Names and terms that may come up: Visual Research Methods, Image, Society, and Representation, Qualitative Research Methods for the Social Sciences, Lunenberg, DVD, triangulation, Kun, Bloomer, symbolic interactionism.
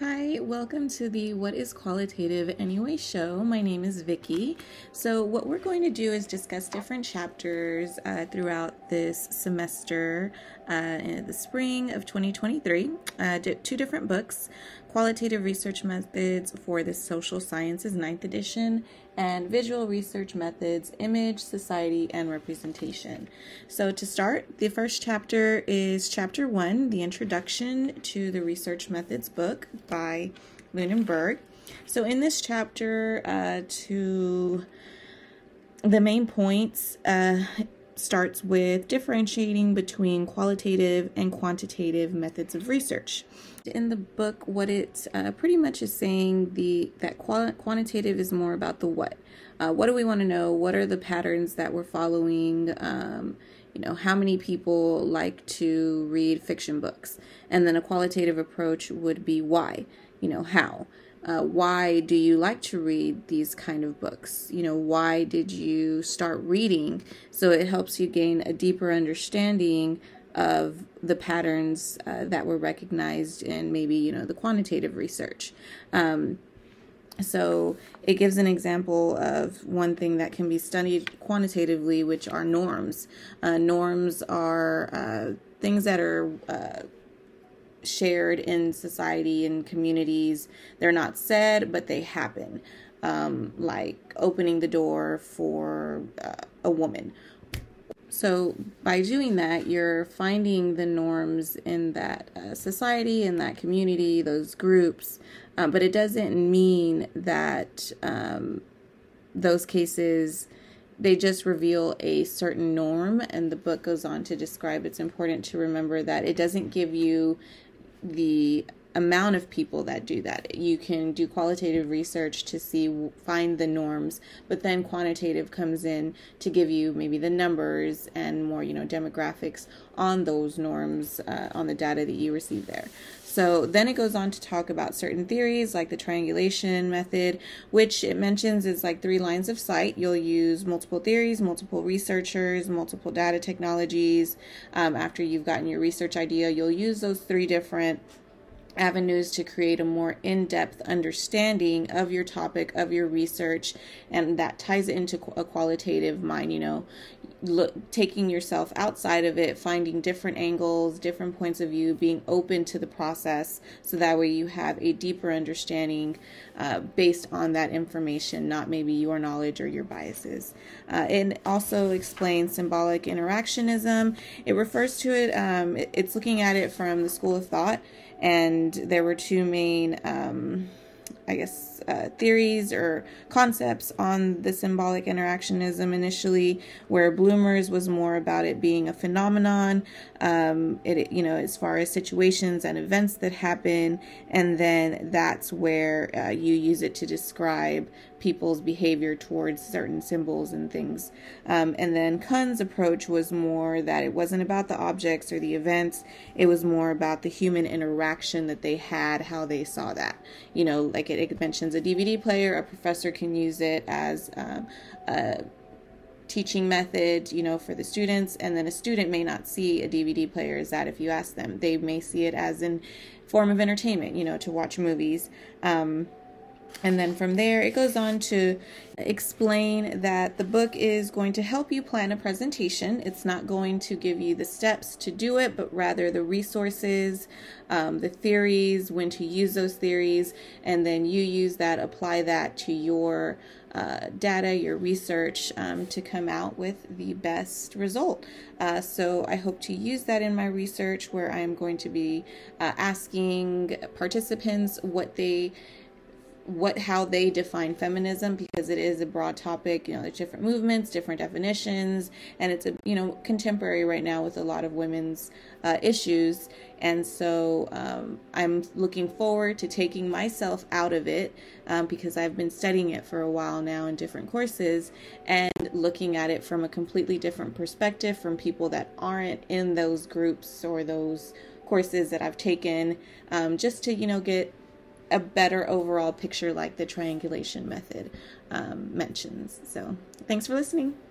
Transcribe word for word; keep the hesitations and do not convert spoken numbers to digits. Hi, welcome to the What is Qualitative Anyway show. My name is Vicky. So what we're going to do is discuss different chapters uh, throughout this semester uh, in the spring of twenty twenty-three, uh, two different books, Qualitative Research Methods for the Social Sciences, ninth edition, and Visual Research Methods, Image, Society, and Representation. So to start, the first chapter is Chapter one, the Introduction to the Research Methods book by Lunenberg. So in this chapter, uh, to the main points uh, starts with differentiating between qualitative and quantitative methods of research. In the book, what it uh, pretty much is saying the that qual- quantitative is more about the what. Uh, what do we want to know? What are the patterns that we're following? Um, You know, how many people like to read fiction books? And then a qualitative approach would be why, you know, how, uh, why do you like to read these kind of books? You know, why did you start reading? So it helps you gain a deeper understanding of the patterns uh, that were recognized in maybe, you know, the quantitative research. Um, So it gives an example of one thing that can be studied quantitatively, which are norms. Uh, norms are uh, things that are uh, shared in society and communities. They're not said, but they happen, um, like opening the door for uh, a woman. So by doing that, you're finding the norms in that uh, society, in that community, those groups. Uh, but it doesn't mean that um, those cases, they just reveal a certain norm. And the book goes on to describe it's important to remember that it doesn't give you the amount of people that do that. You can do qualitative research to see, find the norms, but then quantitative comes in to give you maybe the numbers and more, you know, demographics on those norms, uh, on the data that you receive there. So then it goes on to talk about certain theories like the triangulation method, which it mentions is like three lines of sight. You'll use multiple theories, multiple researchers, multiple data technologies. Um, after you've gotten your research idea, you'll use those three different avenues to create a more in-depth understanding of your topic, of your research, and that ties into a qualitative mind, you know, look, taking yourself outside of it, finding different angles, different points of view, being open to the process, so that way you have a deeper understanding uh, based on that information, not maybe your knowledge or your biases. Uh, it also explains symbolic interactionism. It refers to it, um, it, it's looking at it from the school of thought, and there were two main, um, I guess, uh, theories or concepts on the symbolic interactionism initially, where Bloomer's was more about it being a phenomenon, um, it, you know, as far as situations and events that happen, and then that's where uh, you use it to describe people's behavior towards certain symbols and things. Um, and then Kun's approach was more that it wasn't about the objects or the events. It was more about the human interaction that they had, how they saw that. You know, like it, it mentions a D V D player, a professor can use it as um, a teaching method, you know, for the students. And then a student may not see a D V D player as that if you ask them. They may see it as a form of entertainment, you know, to watch movies. Um, And then from there, it goes on to explain that the book is going to help you plan a presentation. It's not going to give you the steps to do it, but rather the resources, um, the theories, when to use those theories, and then you use that, apply that to your uh, data, your research, um, to come out with the best result. Uh, so I hope to use that in my research, where I am going to be uh, asking participants what they what how they define feminism, because it is a broad topic. You know, there's different movements, different definitions, and it's a, you know, contemporary right now with a lot of women's uh, issues. And so um, I'm looking forward to taking myself out of it, um, because I've been studying it for a while now in different courses, and looking at it from a completely different perspective from people that aren't in those groups or those courses that I've taken, um, just to, you know, get a better overall picture, like the triangulation method um, mentions. So thanks for listening.